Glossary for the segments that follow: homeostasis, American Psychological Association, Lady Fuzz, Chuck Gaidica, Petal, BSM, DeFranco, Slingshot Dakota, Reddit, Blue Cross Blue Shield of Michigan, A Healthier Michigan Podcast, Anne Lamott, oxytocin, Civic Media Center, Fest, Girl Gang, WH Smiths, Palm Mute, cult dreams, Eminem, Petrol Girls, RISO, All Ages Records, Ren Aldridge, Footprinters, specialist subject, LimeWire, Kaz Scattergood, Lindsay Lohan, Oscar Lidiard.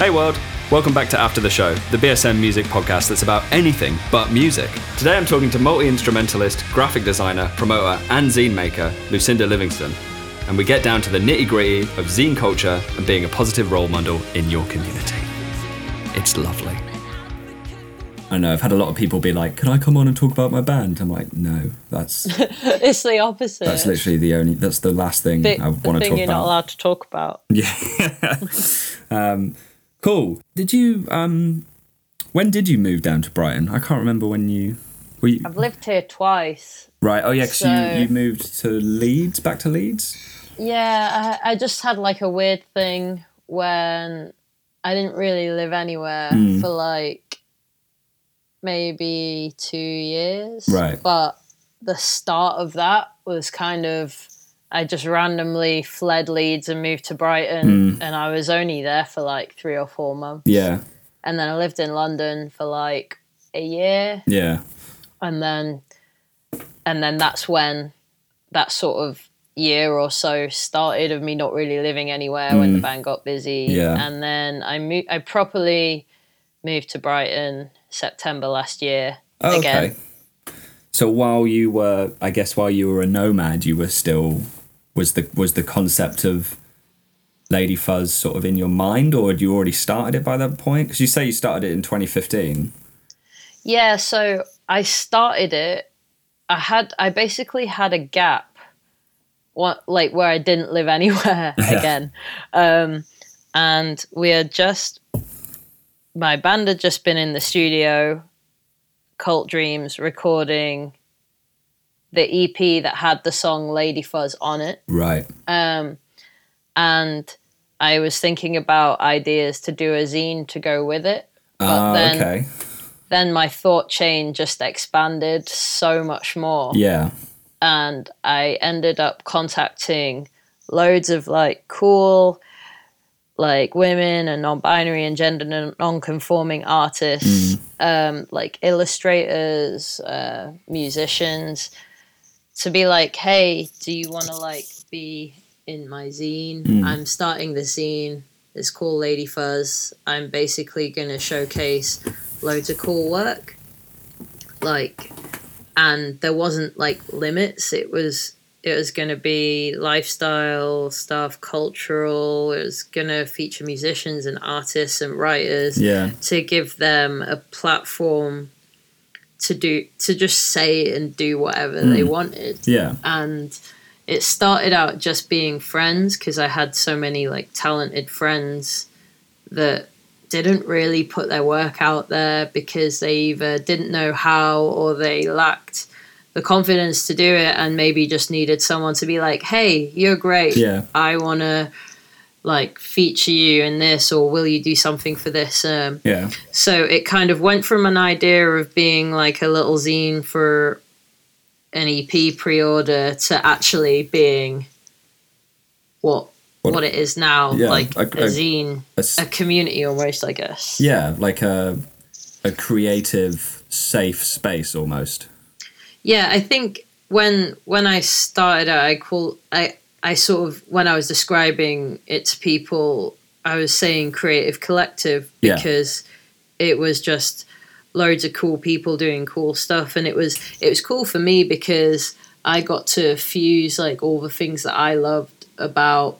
Hey world, welcome back to After the Show, the BSM music podcast that's about anything but music. Today I'm talking to multi-instrumentalist, graphic designer, promoter and zine maker, Lucinda Livingston, and we get down to the nitty-gritty of zine culture and being a positive role model in your community. It's lovely. I know, I've had a lot of people be like, can I come on and talk about my band? I'm like, no, that's... It's the opposite. That's literally the only... That's the last thing I want to talk about. The thing you're not allowed to talk about. Yeah. Cool. Did you... when did you move down to Brighton? I can't remember when you... I've lived here twice. Right, oh yeah, because you moved to Leeds, back to Leeds? Yeah, I just had like a weird thing when I didn't really live anywhere for like... maybe 2 years. Right. But the start of that was kind of, I just randomly fled Leeds and moved to Brighton and I was only there for like 3 or 4 months. Yeah. And then I lived in London for like a year. Yeah. And then that's when that sort of year or so started of me not really living anywhere when the band got busy. Yeah. And then I properly moved to Brighton September last year again. Okay. So while you were a nomad, you were still, was the concept of Lady Fuzz sort of in your mind, or had you already started it by that point? Because you say you started it in 2015. Yeah, so I started it. I basically had a gap, like where I didn't live anywhere again, and we had just. My band had just been in the studio, Cult Dreams, recording the EP that had the song Lady Fuzz on it. Right. And I was thinking about ideas to do a zine to go with it. But then my thought chain just expanded so much more. Yeah. And I ended up contacting loads of like cool... like women and non-binary and gender non-conforming artists, like illustrators, musicians, to be like, hey, do you want to like be in my zine? I'm starting the zine. It's called Lady Fuzz. I'm basically going to showcase loads of cool work. Like, and there wasn't like limits. It was going to be lifestyle stuff, cultural. It was going to feature musicians and artists and writers to give them a platform to just say and do whatever they wanted. Yeah. And it started out just being friends because I had so many like talented friends that didn't really put their work out there because they either didn't know how or they lacked the confidence to do it and maybe just needed someone to be like, hey, you're great. Yeah. I want to like feature you in this, or will you do something for this? So it kind of went from an idea of being like a little zine for an EP pre-order to actually being what it is now, like a zine, a community almost, I guess. Yeah, like a creative, safe space almost. Yeah, I think when I started out, when I was describing it to people, I was saying creative collective because it was just loads of cool people doing cool stuff, and it was cool for me because I got to fuse like all the things that I loved about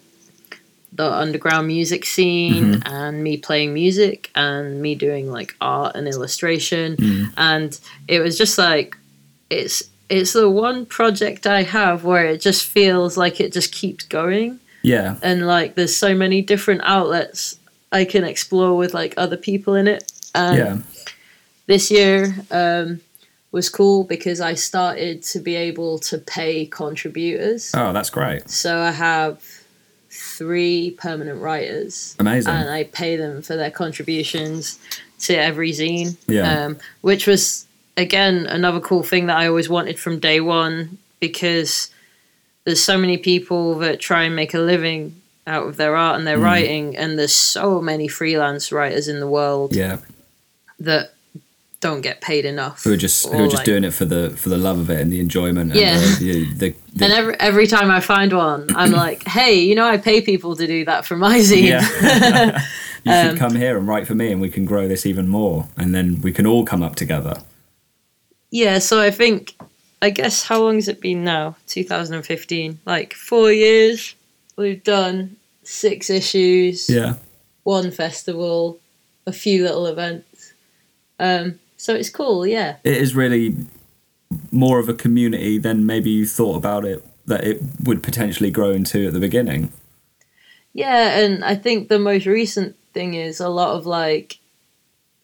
the underground music scene and me playing music and me doing like art and illustration, and it was just like. It's the one project I have where it just feels like it just keeps going. Yeah. And like there's so many different outlets I can explore with like other people in it. This year was cool because I started to be able to pay contributors. Oh, that's great. So I have 3 permanent writers. Amazing. And I pay them for their contributions to every zine. Yeah. Which was... again, another cool thing that I always wanted from day one, because there's so many people that try and make a living out of their art and their writing, and there's so many freelance writers in the world that don't get paid enough. Who are just doing it for the love of it and the enjoyment. And yeah. And every time I find one, I'm like, hey, I pay people to do that for my zine. Yeah. You should come here and write for me, and we can grow this even more, and then we can all come up together. Yeah. So I guess how long has it been now? 2015, like 4 years. We've done 6 issues. Yeah. 1 festival, a few little events. So it's cool, yeah. It is really more of a community than maybe you thought about it, that it would potentially grow into at the beginning. Yeah, and I think the most recent thing is a lot of,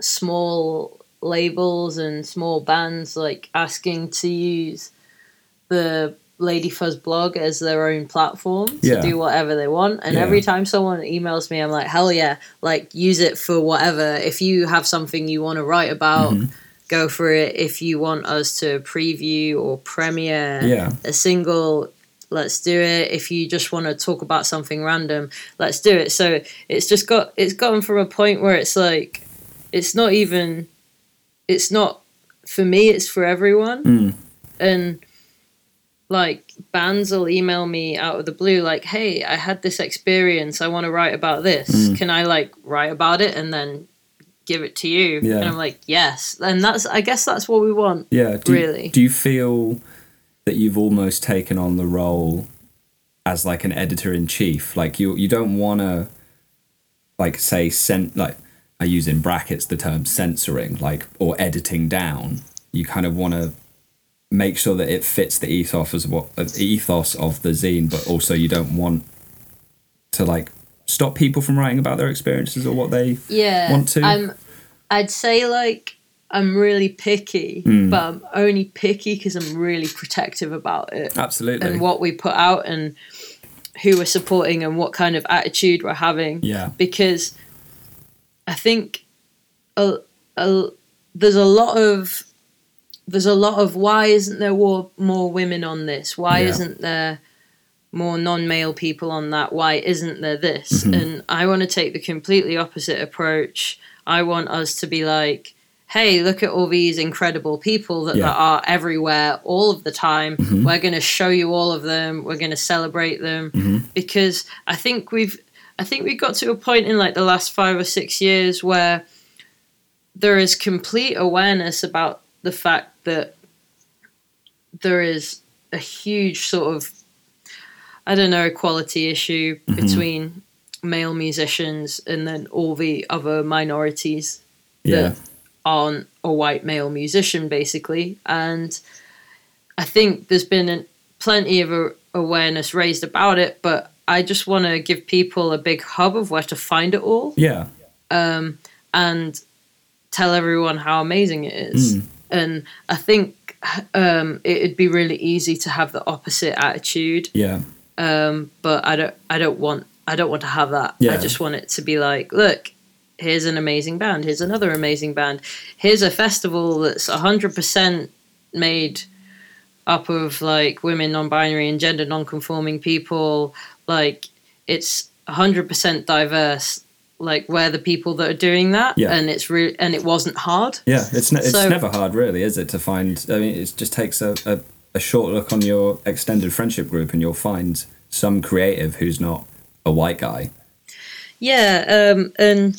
small labels and small bands, asking to use the Lady Fuzz blog as their own platform to do whatever they want, and every time someone emails me, I'm like, hell yeah, use it for whatever. If you have something you want to write about, go for it. If you want us to preview or premiere a single, let's do it. If you just want to talk about something random, let's do it. So it's gotten from a point where it's it's not for me, it's for everyone. And bands will email me out of the blue, hey, I had this experience, I want to write about this. Can I, write about it and then give it to you? Yeah. And I'm like, yes. And I guess that's what we want, really. Do you feel that you've almost taken on the role as, an editor-in-chief? You don't want to, say, I use in brackets the term censoring, or editing down. You kind of want to make sure that it fits the ethos of the zine, but also you don't want to stop people from writing about their experiences or what they want to. I'd say I'm really picky, but I'm only picky because I'm really protective about it. Absolutely. And what we put out and who we're supporting and what kind of attitude we're having. Yeah. Because I think there's a lot of why isn't there more women on this? Why isn't there more non-male people on that? Why isn't there this? And I want to take the completely opposite approach. I want us to be hey, look at all these incredible people that there are everywhere all of the time. We're going to show you all of them. We're going to celebrate them. Because I think we got to a point in the last 5 or 6 years where there is complete awareness about the fact that there is a huge sort of, equality issue between male musicians and then all the other minorities that aren't a white male musician, basically. And I think there's been plenty of awareness raised about it, but I just want to give people a big hub of where to find it all. Yeah. And tell everyone how amazing it is. And I think it'd be really easy to have the opposite attitude. Yeah. But I don't want to have that. Yeah. I just want it to be look, here's an amazing band. Here's another amazing band. Here's a festival that's 100% made up of women, non-binary, and gender non-conforming people. It's 100% diverse. We're the people that are doing that, and it's and it wasn't hard. Yeah, it's never hard, really, is it? To find, it just takes a short look on your extended friendship group, and you'll find some creative who's not a white guy. Yeah, and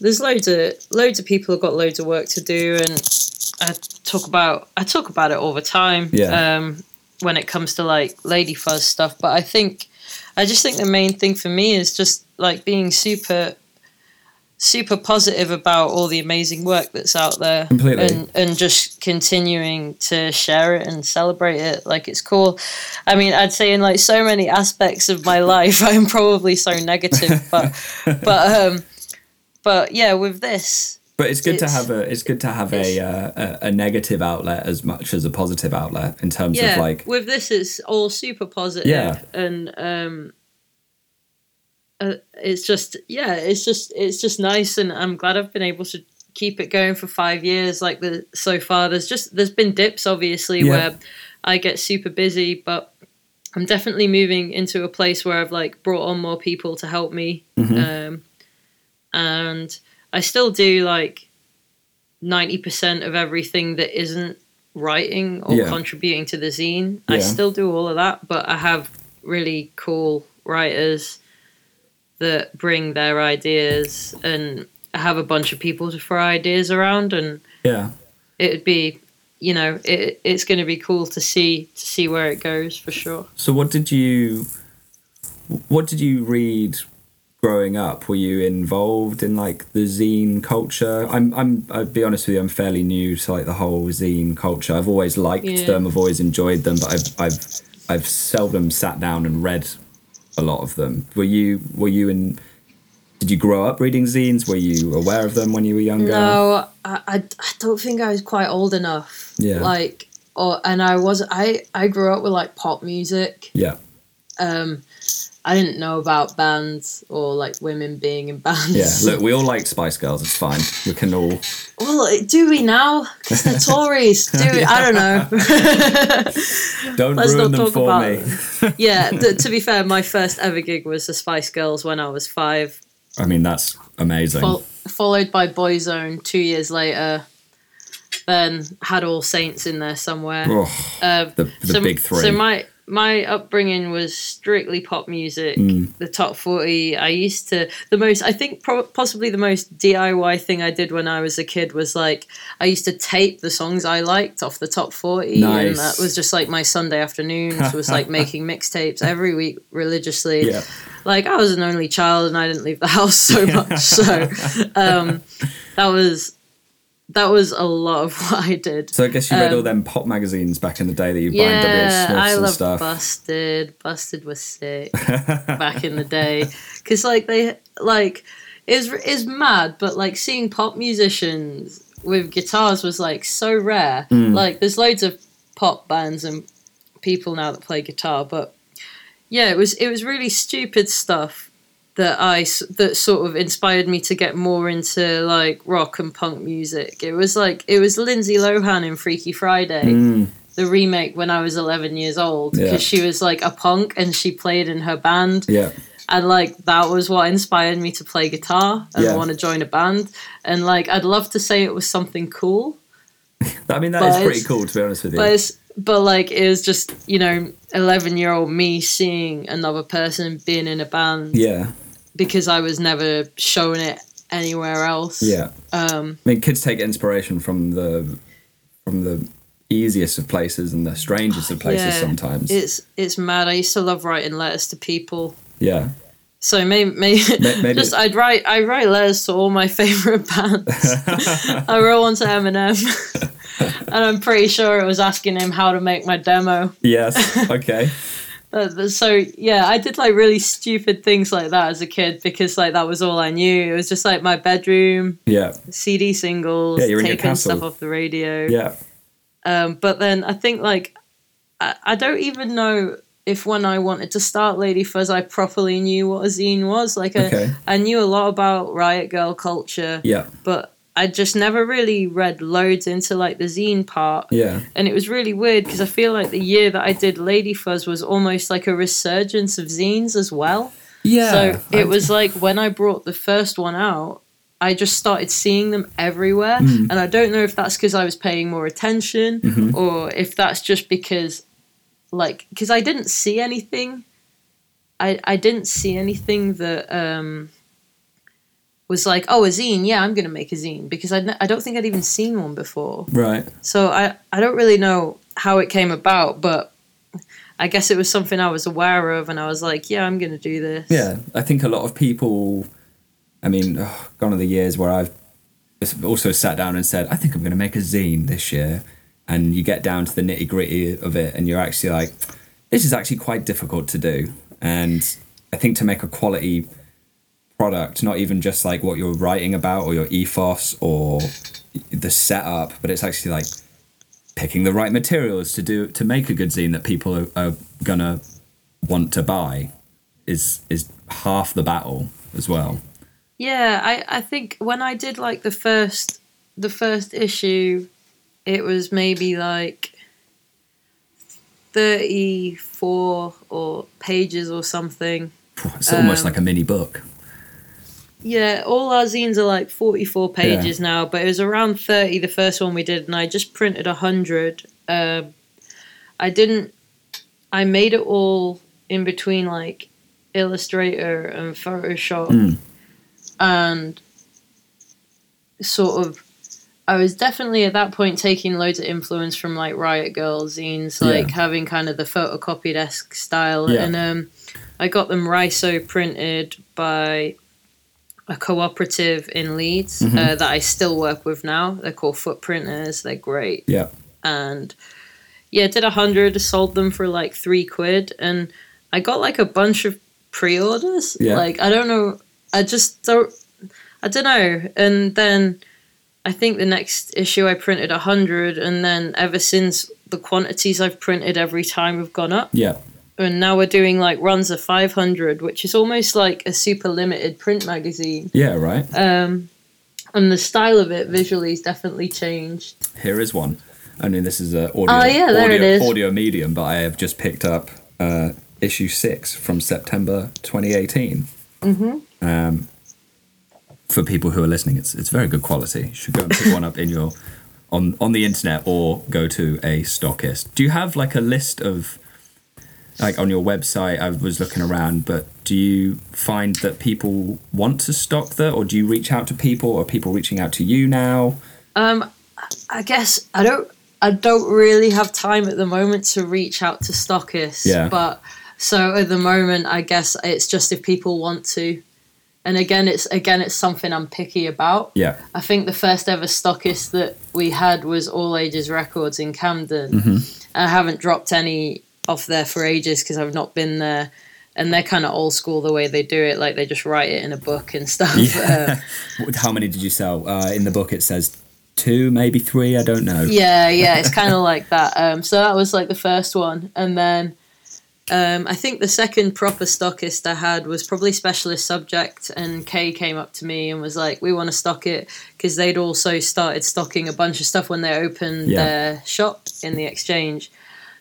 there's loads of people who've got loads of work to do, and I talk about it all the time. Yeah. When it comes to Lady Fuzz stuff, but I just think the main thing for me is just being super positive about all the amazing work that's out there. Completely. And just continuing to share it and celebrate it. It's cool. I mean, I'd say in so many aspects of my life, I'm probably so negative, but yeah, with this. But it's good to have a negative outlet as much as a positive outlet in terms of with this, it's all super positive. Yeah. And, it's just nice, and I'm glad I've been able to keep it going for 5 years. So far, there's been dips, obviously, where I get super busy, but I'm definitely moving into a place where I've brought on more people to help me, and I still do 90% of everything that isn't writing or contributing to the zine. I still do all of that, but I have really cool writers that bring their ideas, and I have a bunch of people to throw ideas around, and it'd be, you know, it's going to be cool to see where it goes for sure. So what did you read growing up? Were you involved in like the zine culture? I'll be honest with you, I'm fairly new to like the whole zine culture. I've always liked them, I've always enjoyed them, but I've seldom sat down and read a lot of them. Did you grow up reading zines? Were you aware of them when you were younger? No, I don't think I was quite old enough. Yeah. Like, I grew up with like pop music. Yeah. I didn't know about bands or like women being in bands. Yeah, look, we all like Spice Girls. It's fine. We can all. Well, do we now? Because they're Tories. Do we? I don't know. Don't ruin them for me. Yeah, to be fair, my first ever gig was the Spice Girls when I was 5. I mean, that's amazing. Followed by Boyzone 2 years later. Then had All Saints in there somewhere. Oh, the big three. So my upbringing was strictly pop music, the top 40. Possibly the most DIY thing I did when I was a kid was like, I used to tape the songs I liked off the top 40. Nice. And that was just like my Sunday afternoons was like making mixtapes every week religiously. Yeah. Like I was an only child and I didn't leave the house so much. So that was a lot of what I did. So I guess you read all them pop magazines back in the day that you'd buy in WH Smiths and stuff. Yeah, I loved Busted. Busted was sick back in the day. Because, like, they, like, it's mad, but, like, seeing pop musicians with guitars was, like, so rare. Mm. Like, there's loads of pop bands and people now that play guitar, but, yeah, it was really stupid stuff that sort of inspired me to get more into like rock and punk music. It was Lindsay Lohan in Freaky Friday, the remake, when I was 11 years old, because she was like a punk and she played in her band. Yeah. And like that was what inspired me to play guitar and want to join a band. And like I'd love to say it was something cool. I mean, that is pretty cool, to be honest with you. But like it was just, you know, 11-year-old me seeing another person being in a band. Yeah. Because I was never shown it anywhere else. Yeah. I mean, kids take inspiration from the easiest of places and the strangest of places sometimes. It's mad. I used to love writing letters to people. Yeah. So maybe just I write letters to all my favourite bands. I wrote one to Eminem. And I'm pretty sure it was asking him how to make my demo. Yes. Okay. So yeah, I did like really stupid things like that as a kid because like that was all I knew. It was just like my bedroom, CD singles, taking stuff off the radio. Yeah. But then I think like I don't even know if when I wanted to start Lady Fuzz, I properly knew what a zine was. Like I knew a lot about Riot Girl culture. Yeah. But I just never really read loads into, like, the zine part. Yeah. And it was really weird because I feel like the year that I did Lady Fuzz was almost like a resurgence of zines as well. Yeah. So it was like when I brought the first one out, I just started seeing them everywhere. Mm. And I don't know if that's because I was paying more attention or if that's just because, like, because I didn't see anything. I didn't see anything that... was like, oh, a zine, yeah, I'm going to make a zine, because I don't think I'd even seen one before. Right. So I don't really know how it came about, but I guess it was something I was aware of, and I was like, yeah, I'm going to do this. Yeah, I think a lot of people, I mean, gone are the years where I've also sat down and said, I think I'm going to make a zine this year, and you get down to the nitty-gritty of it, and you're actually like, this is actually quite difficult to do, and I think to make a quality product, not even just like what you're writing about or your ethos or the setup, but it's actually like picking the right materials to make a good zine that people are gonna want to buy is half the battle as well. Yeah, I think when I did like the first issue, it was maybe like 34 or pages or something. It's almost like a mini book. Yeah, all our zines are like 44 pages now, but it was around 30 the first one we did, and I just printed 100. I made it all in between like Illustrator and Photoshop, and sort of, I was definitely at that point taking loads of influence from like Riot Girl zines, like having kind of the photocopied-esque style, and I got them RISO printed by a cooperative in Leeds that I still work with now. They're called Footprinters. They're great. Yeah. And yeah, did 100, sold them for like £3. And I got like a bunch of pre-orders. Yeah. Like, I don't know. I don't know. And then I think the next issue I printed 100. And then ever since, the quantities I've printed every time have gone up. Yeah. And now we're doing like runs of 500, which is almost like a super limited print magazine. Yeah, right. And the style of it visually has definitely changed. Here is one. I mean, this is an audio, audio medium, but I have just picked up issue 6 from September 2018. Mm-hmm. For people who are listening, it's very good quality. You should go and pick one up in your on the internet or go to a stockist. Do you have like a list of... Like on your website, I was looking around, but do you find that people want to stock that, or do you reach out to people, or are people reaching out to you now? I guess I don't really have time at the moment to reach out to stockists. Yeah. But so at the moment, I guess it's just if people want to, and again it's something I'm picky about. Yeah. I think the first ever stockist that we had was All Ages Records in Camden. Mm-hmm. I haven't dropped any off there for ages because I've not been there, and they're kind of old school the way they do it, like they just write it in a book and stuff. Yeah. How many did you sell? In the book it says 2, maybe 3, I don't know. Yeah It's kind of like that. So that was like the first one, and then I think the second proper stockist I had was probably Specialist Subject, and Kay came up to me and was like, we want to stock it, because they'd also started stocking a bunch of stuff when they opened their shop in the Exchange.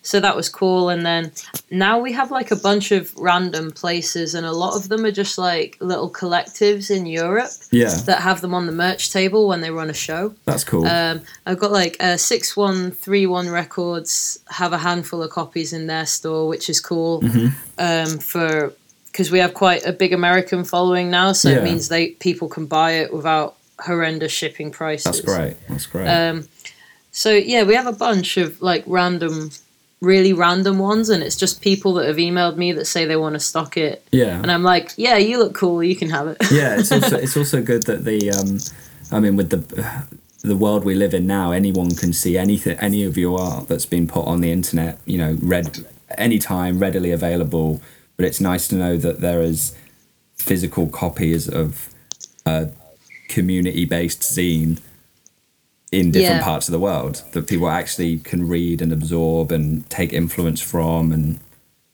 So that was cool. And then now we have like a bunch of random places, and a lot of them are just like little collectives in Europe that have them on the merch table when they run a show. That's cool. I've got like 6131 Records have a handful of copies in their store, which is cool. Mm-hmm. Because we have quite a big American following now, so it means people can buy it without horrendous shipping prices. That's great. So yeah, we have a bunch of like really random ones, and it's just people that have emailed me that say they want to stock it. Yeah. And I'm like, yeah, you look cool, you can have it. Yeah, it's also good that the with the world we live in now, anyone can see anything, any of your art that's been put on the internet, you know, anytime, readily available. But it's nice to know that there is physical copies of a community-based zine in different parts of the world that people actually can read and absorb and take influence from and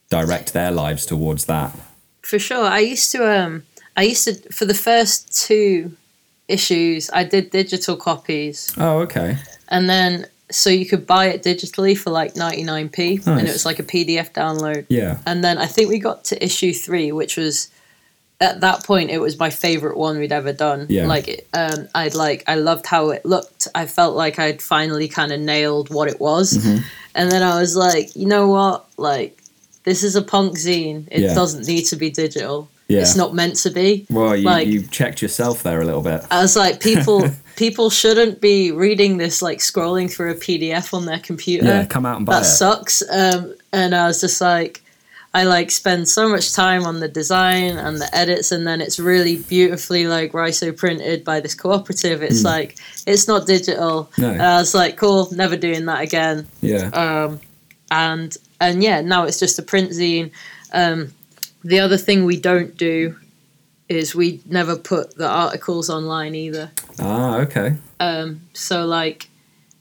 direct their lives towards that. For sure. I used to for the first 2 issues, I did digital copies. Oh, okay. And then, so you could buy it digitally for like 99p. Nice. And it was like a PDF download. Yeah. And then I think we got to issue 3, which was, at that point, it was my favorite one we'd ever done. Yeah. Like, I loved how it looked. I felt like I'd finally kind of nailed what it was. Mm-hmm. And then I was like, you know what? Like, this is a punk zine. It doesn't need to be digital. Yeah. It's not meant to be. Well, you checked yourself there a little bit. I was like, people shouldn't be reading this, like scrolling through a PDF on their computer. Yeah, come out and buy it. That sucks. And I was just like, I like spend so much time on the design and the edits, and then it's really beautifully like RISO printed by this cooperative. It's like, it's not digital. No. And I was like, cool, never doing that again. Yeah. And yeah, now it's just a print zine. The other thing we don't do is we never put the articles online either. Ah, okay. So like,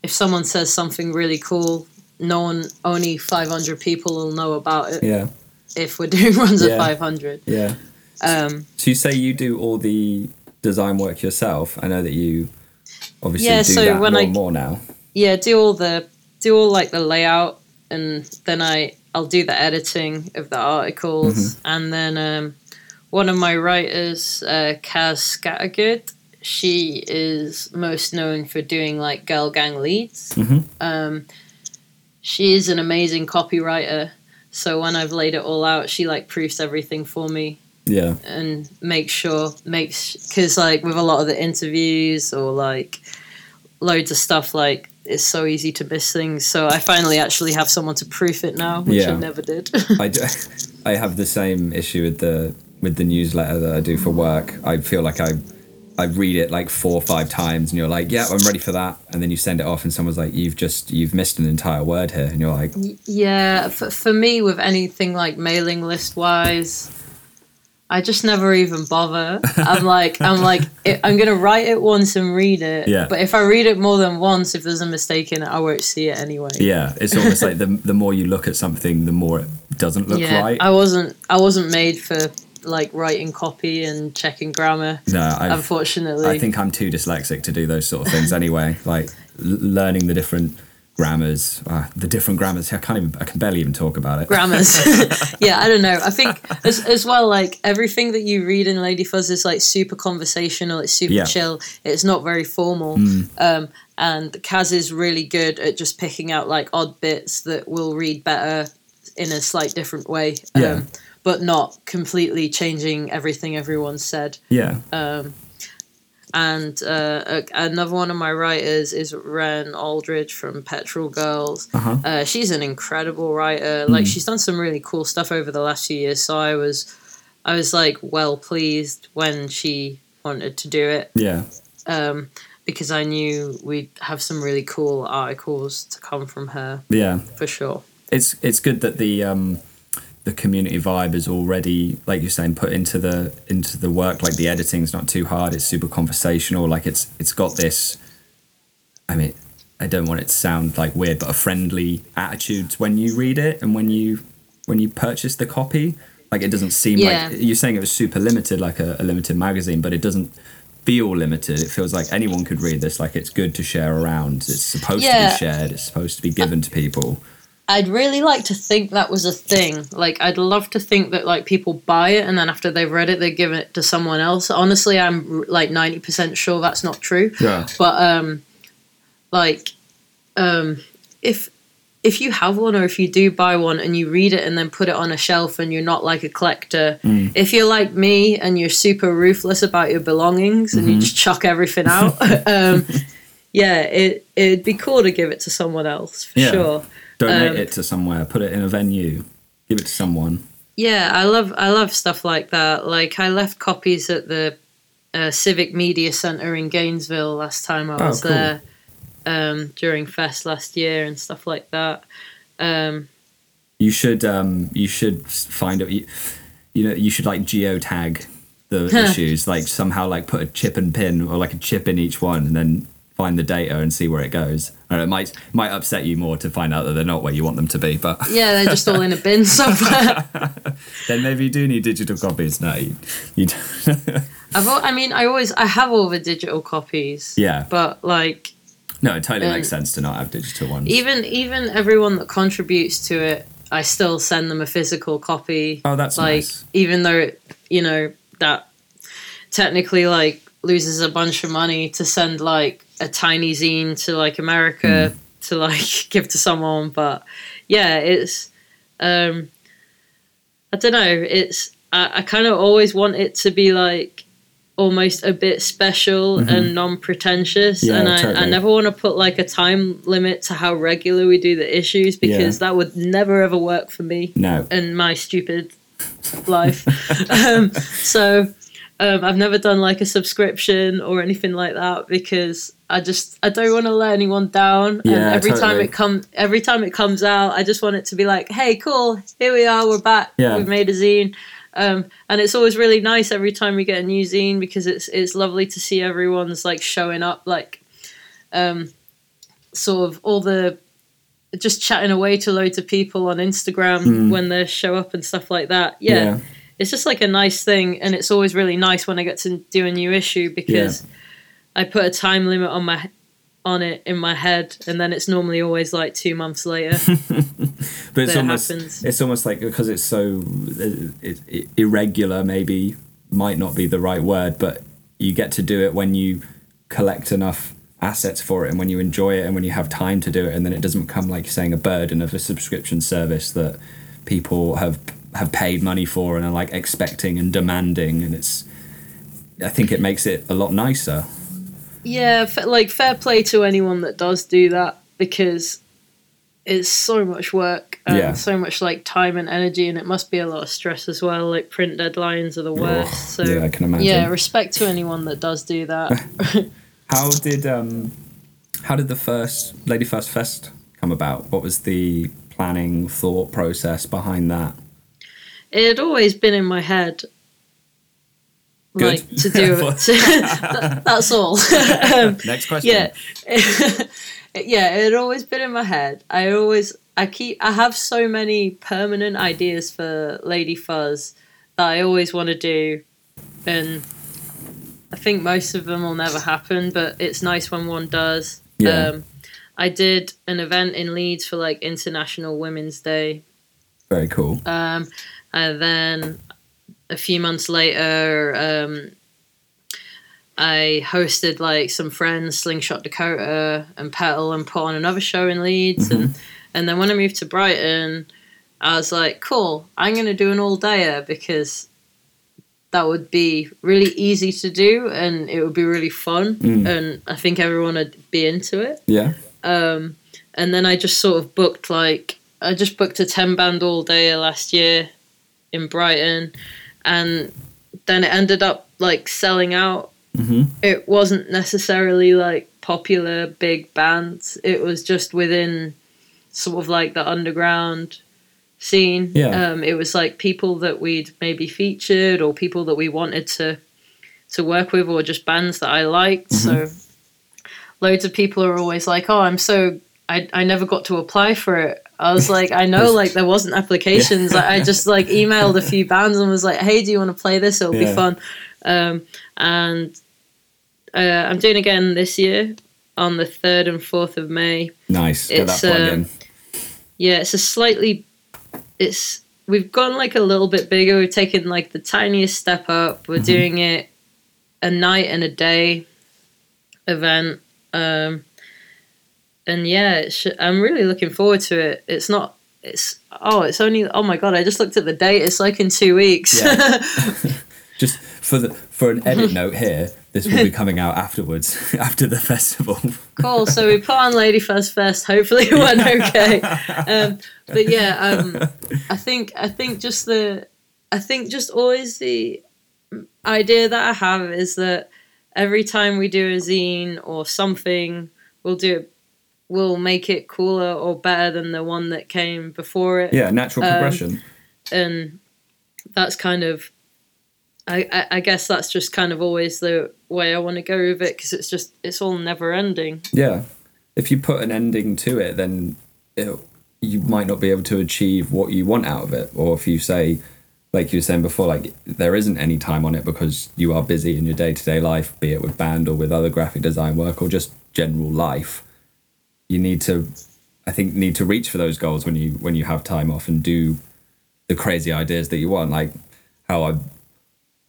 if someone says something really cool, no one, only 500 people will know about it. Yeah. If we're doing runs of 500. Yeah. So you say you do all the design work yourself. I know that you obviously do more now. Yeah, do all the layout, and then I'll do the editing of the articles, and then one of my writers, Kaz Scattergood, she is most known for doing like Girl Gang leads. Mm-hmm. She is an amazing copywriter. So when I've laid it all out, she like proofs everything for me. Yeah. And because like with a lot of the interviews or like loads of stuff, like it's so easy to miss things. So I finally actually have someone to proof it now, which I never did. I have the same issue with the newsletter that I do for work. I feel like I read it like 4 or 5 times and you're like, yeah, I'm ready for that. And then you send it off and someone's like, you've missed an entire word here. And you're like... Yeah, for me, with anything like mailing list wise, I just never even bother. I'm like, I'm going to write it once and read it. Yeah. But if I read it more than once, if there's a mistake in it, I won't see it anyway. Yeah, it's almost like the more you look at something, the more it doesn't look right. I wasn't made for... like writing copy and checking grammar. No, unfortunately. I think I'm too dyslexic to do those sort of things anyway. Like learning the different grammars, I can't even, I can barely even talk about it. Grammars. Yeah, I don't know. I think as well, like everything that you read in Lady Fuzz is like super conversational. It's super chill. It's not very formal. And Kaz is really good at just picking out like odd bits that will read better in a slight different way. But not completely changing everything everyone said. Yeah. Another one of my writers is Ren Aldridge from Petrol Girls. Uh-huh. She's an incredible writer. Like she's done some really cool stuff over the last few years. So I was like well pleased when she wanted to do it. Yeah. Because I knew we'd have some really cool articles to come from her. Yeah. For sure. It's good that the community vibe is already, like you're saying, put into the work. Like the editing's not too hard. It's super conversational. Like it's got this, I mean, I don't want it to sound like weird, but a friendly attitude when you read it and when you purchase the copy. Like it doesn't seem like, you're saying it was super limited, like a limited magazine, but it doesn't feel limited. It feels like anyone could read this. Like it's good to share around. It's supposed to be shared. It's supposed to be given to people. I'd really like to think that was a thing. Like, I'd love to think that, like, people buy it and then after they've read it, they give it to someone else. Honestly, I'm, like, 90% sure that's not true. Yeah. But, if you have one or if you do buy one and you read it and then put it on a shelf and you're not, like, a collector, if you're like me and you're super ruthless about your belongings and you just chuck everything out, it'd be cool to give it to someone else, for sure. Donate it to somewhere, put it in a venue, give it to someone. Yeah, I love stuff like that. Like, I left copies at the Civic Media Center in Gainesville last time I was there during Fest last year and stuff like that. You should find out, you should like geotag the issues, like somehow like put a chip and pin or like a chip in each one and then find the data and see where it goes. I don't know, it might upset you more to find out that they're not where you want them to be, but yeah, they're just all in a bin somewhere. Then maybe you do need digital copies. No, you don't. I have all the digital copies. Yeah, but like, no, it totally makes sense to not have digital ones. Even everyone that contributes to it, I still send them a physical copy. Oh, that's like nice. Even though that technically like loses a bunch of money to send like a tiny zine to like America to like give to someone, but yeah, it's I don't know, it's I kind of always want it to be like almost a bit special and non-pretentious, and I never want to put like a time limit to how regular we do the issues, because that would never ever work for me and my stupid life. I've never done like a subscription or anything like that, because I don't want to let anyone down. Yeah, and every time it comes out, I just want it to be like, hey, cool, here we are, we're back, we've made a zine. And it's always really nice every time we get a new zine, because it's lovely to see everyone's like showing up, like sort of all the just chatting away to loads of people on Instagram when they show up and stuff like that. Yeah. It's just like a nice thing, and it's always really nice when I get to do a new issue, because I put a time limit on it in my head, and then it's normally always like 2 months later. But it's almost happens. It's almost like, because it's so irregular, maybe might not be the right word, but you get to do it when you collect enough assets for it, and when you enjoy it, and when you have time to do it, and then it doesn't become, like you're saying, a burden of a subscription service that people have paid money for and are like expecting and demanding. And it's, I think it makes it a lot nicer. Yeah, like fair play to anyone that does do that, because it's so much work and so much like time and energy, and it must be a lot of stress as well. Like print deadlines are the worst. Oh, so yeah, I can imagine. Yeah, respect to anyone that does do that. How did the first Lady First Fest come about? What was the planning, thought process behind that? It had always been in my head. Good. Like to do it. That's all. Next question. Yeah, it had always been in my head. I have so many permanent ideas for Lady Fuzz that I always want to do, and I think most of them will never happen, but it's nice when one does. Yeah. I did an event in Leeds for like International Women's Day. Very cool. And then a few months later, I hosted like some friends, Slingshot Dakota and Petal, and put on another show in Leeds. Mm-hmm. And then when I moved to Brighton, I was like, cool, I'm going to do an all-dayer, because that would be really easy to do and it would be really fun. Mm. And I think everyone would be into it. Yeah. And then I just sort of booked a 10-band all-dayer last year in Brighton, and then it ended up like selling out. Mm-hmm. It wasn't necessarily like popular big bands. It was just within sort of like the underground scene. Yeah. It was like people that we'd maybe featured, or people that we wanted to work with, or just bands that I liked. Mm-hmm. So loads of people are always like, oh, I never got to apply for it. I was like, I know, like there wasn't applications. Yeah. I just like emailed a few bands and was like, hey, do you want to play this? It'll be fun. And I'm doing again this year on the 3rd and 4th of May. Nice. Get that plug in. Yeah, it's a slightly... We've gone like a little bit bigger. We've taken like the tiniest step up. We're doing it a night and a day event. And yeah, I'm really looking forward to it. Oh my God, I just looked at the date. It's like in 2 weeks. Yeah. Just for an edit note here, this will be coming out afterwards, after the festival. Cool. So we put on Lady Fuzz first. Hopefully it went okay. But yeah, I think just always the idea that I have is that every time we do a zine or something, we'll make it cooler or better than the one that came before it. Yeah, natural progression. And that's kind of, I guess that's just kind of always the way I want to go with it, because it's all never ending. Yeah. If you put an ending to it, then you might not be able to achieve what you want out of it. Or if you say, like you were saying before, like there isn't any time on it because you are busy in your day-to-day life, be it with band or with other graphic design work or just general life. You need to reach for those goals when you have time off and do the crazy ideas that you want, like how I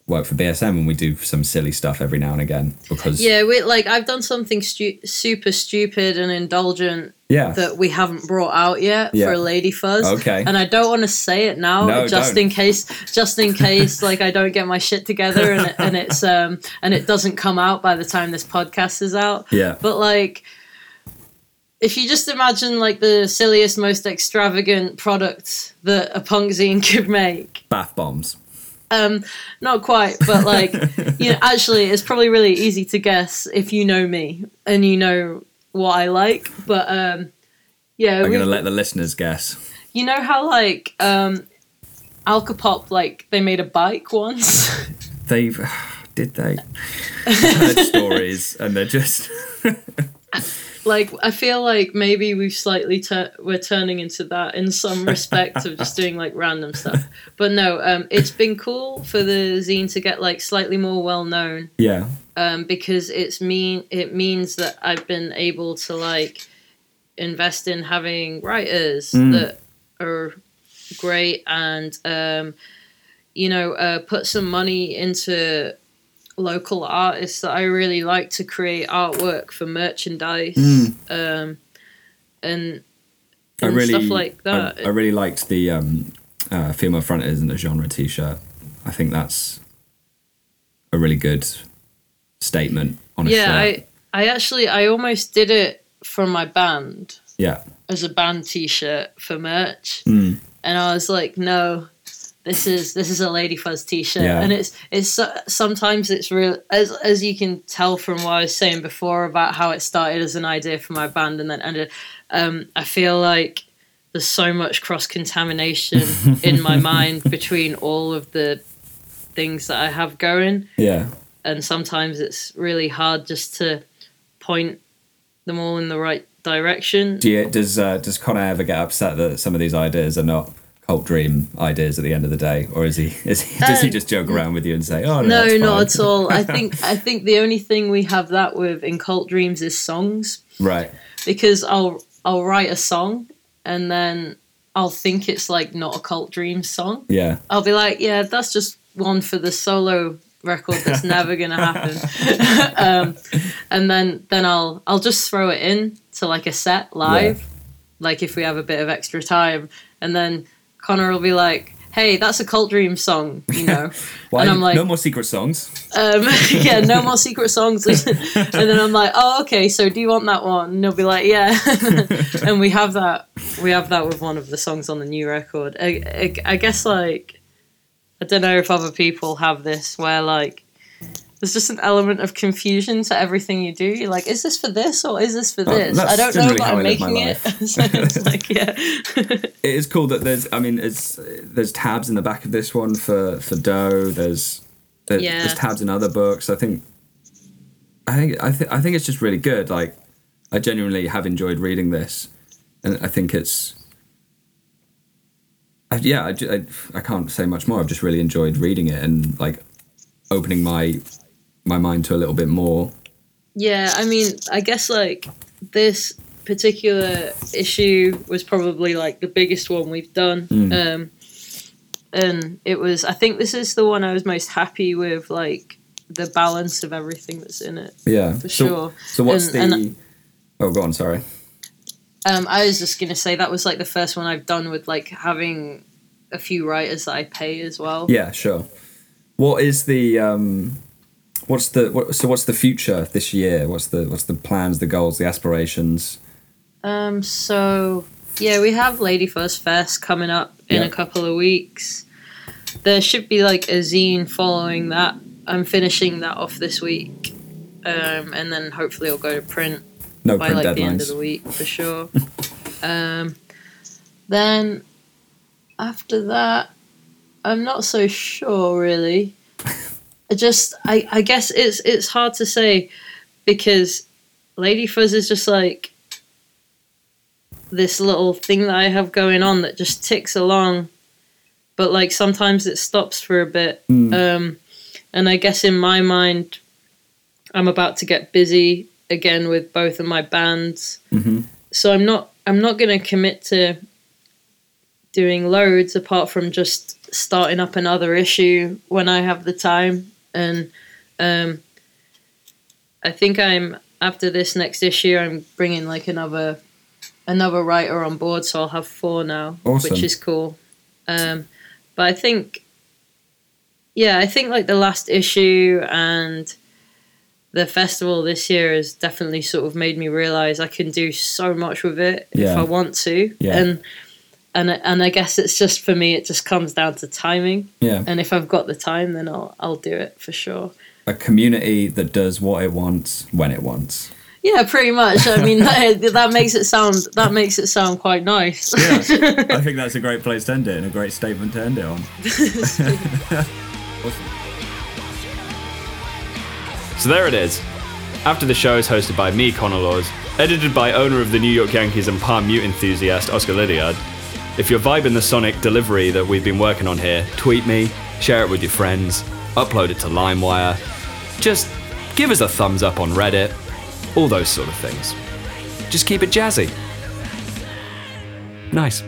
work for BSM and we do some silly stuff every now and again. Because I've done something super stupid and indulgent that we haven't brought out yet for Lady Fuzz. Okay. And I don't want to say it now, just in case like I don't get my shit together and it doesn't come out by the time this podcast is out. Yeah. But like, if you just imagine like the silliest, most extravagant product that a punk zine could make. Bath bombs. Not quite, but like, you know, actually it's probably really easy to guess if you know me and you know what I like, but I'm going to let the listeners guess. You know how like Alcopop, like they made a bike once? Did they? I've heard stories and they're just... Like, I feel like maybe we've slightly we're turning into that in some respect of just doing like random stuff. But no, it's been cool for the zine to get like slightly more well known. Yeah. Because it means that I've been able to like invest in having writers that are great, and put some money into local artists that I really like to create artwork for merchandise, and stuff like that. I really liked the Female Front Isn't a Genre t-shirt. I think that's a really good statement on a shirt. I almost did it for my band. Yeah. As a band t-shirt for merch. Mm. And I was like, no, this is a Lady Fuzz t-shirt. Yeah. And it's sometimes it's real, as you can tell from what I was saying before about how it started as an idea for my band and then ended. I feel like there's so much cross-contamination in my mind between all of the things that I have going. Yeah. And sometimes it's really hard just to point them all in the right direction. Does Conor ever get upset that some of these ideas are not cult dream ideas at the end of the day, or does he just joke around with you and say, "Oh no, not at all"? I think the only thing we have that with in Cult Dreams is songs, right? Because I'll write a song and then I'll think it's like not a Cult Dreams song. Yeah, I'll be like, yeah, that's just one for the solo record that's never gonna happen. And then I'll just throw it in to like a set live, like if we have a bit of extra time, and then Conor will be like, hey, that's a Cult Dream song, you know. And I'm like, no more secret songs. Yeah, no more secret songs. And then I'm like, oh, okay, so do you want that one? And they'll be like, yeah. And we have that with one of the songs on the new record. I guess, like, I don't know if other people have this where, like, there's just an element of confusion to everything you do. You're like, is this for this or is this for this? I don't know, but I'm making it. So it's like, yeah. It is cool that there's tabs in the back of this one for dough. There's tabs in other books. I think it's just really good. Like, I genuinely have enjoyed reading this, and I think it's. I can't say much more. I've just really enjoyed reading it and like opening my mind to a little bit more. Yeah, I mean, I guess like this particular issue was probably like the biggest one we've done. And it was, I think this is the one I was most happy with, like the balance of everything that's in it. Yeah, for sure. So go on, sorry. I was just going to say that was like the first one I've done with like having a few writers that I pay as well. Yeah, sure. What is the what's the future this year? What's the plans, the goals, the aspirations? So yeah, we have Lady Fuzz Fest coming up in a couple of weeks. There should be like a zine following that. I'm finishing that off this week, and then hopefully it'll go to print. No by print like deadlines. The end of the week for sure. Then after that, I'm not so sure really. I guess it's hard to say because Lady Fuzz is just like this little thing that I have going on that just ticks along, but like sometimes it stops for a bit. And I guess in my mind, I'm about to get busy again with both of my bands. So I'm not going to commit to doing loads apart from just starting up another issue when I have the time. And I think I'm, after this next issue, I'm bringing like another writer on board, so I'll have 4 now. Awesome. Which is cool. But I think like the last issue and the festival this year has definitely sort of made me realize I can do so much with it if I want to. Yeah. And I guess it's just, for me, it just comes down to timing. Yeah. And if I've got the time, then I'll do it for sure. A community that does what it wants when it wants. Yeah, pretty much. I mean, that makes it sound quite nice. Yeah. I think that's a great place to end it and a great statement to end it on. Awesome. So there it is. After the Show is hosted by me, Conor Laws, edited by owner of the New York Yankees and Palm Mute enthusiast, Oscar Lidiard. If you're vibing the sonic delivery that we've been working on here, tweet me, share it with your friends, upload it to LimeWire, just give us a thumbs up on Reddit, all those sort of things. Just keep it jazzy. Nice.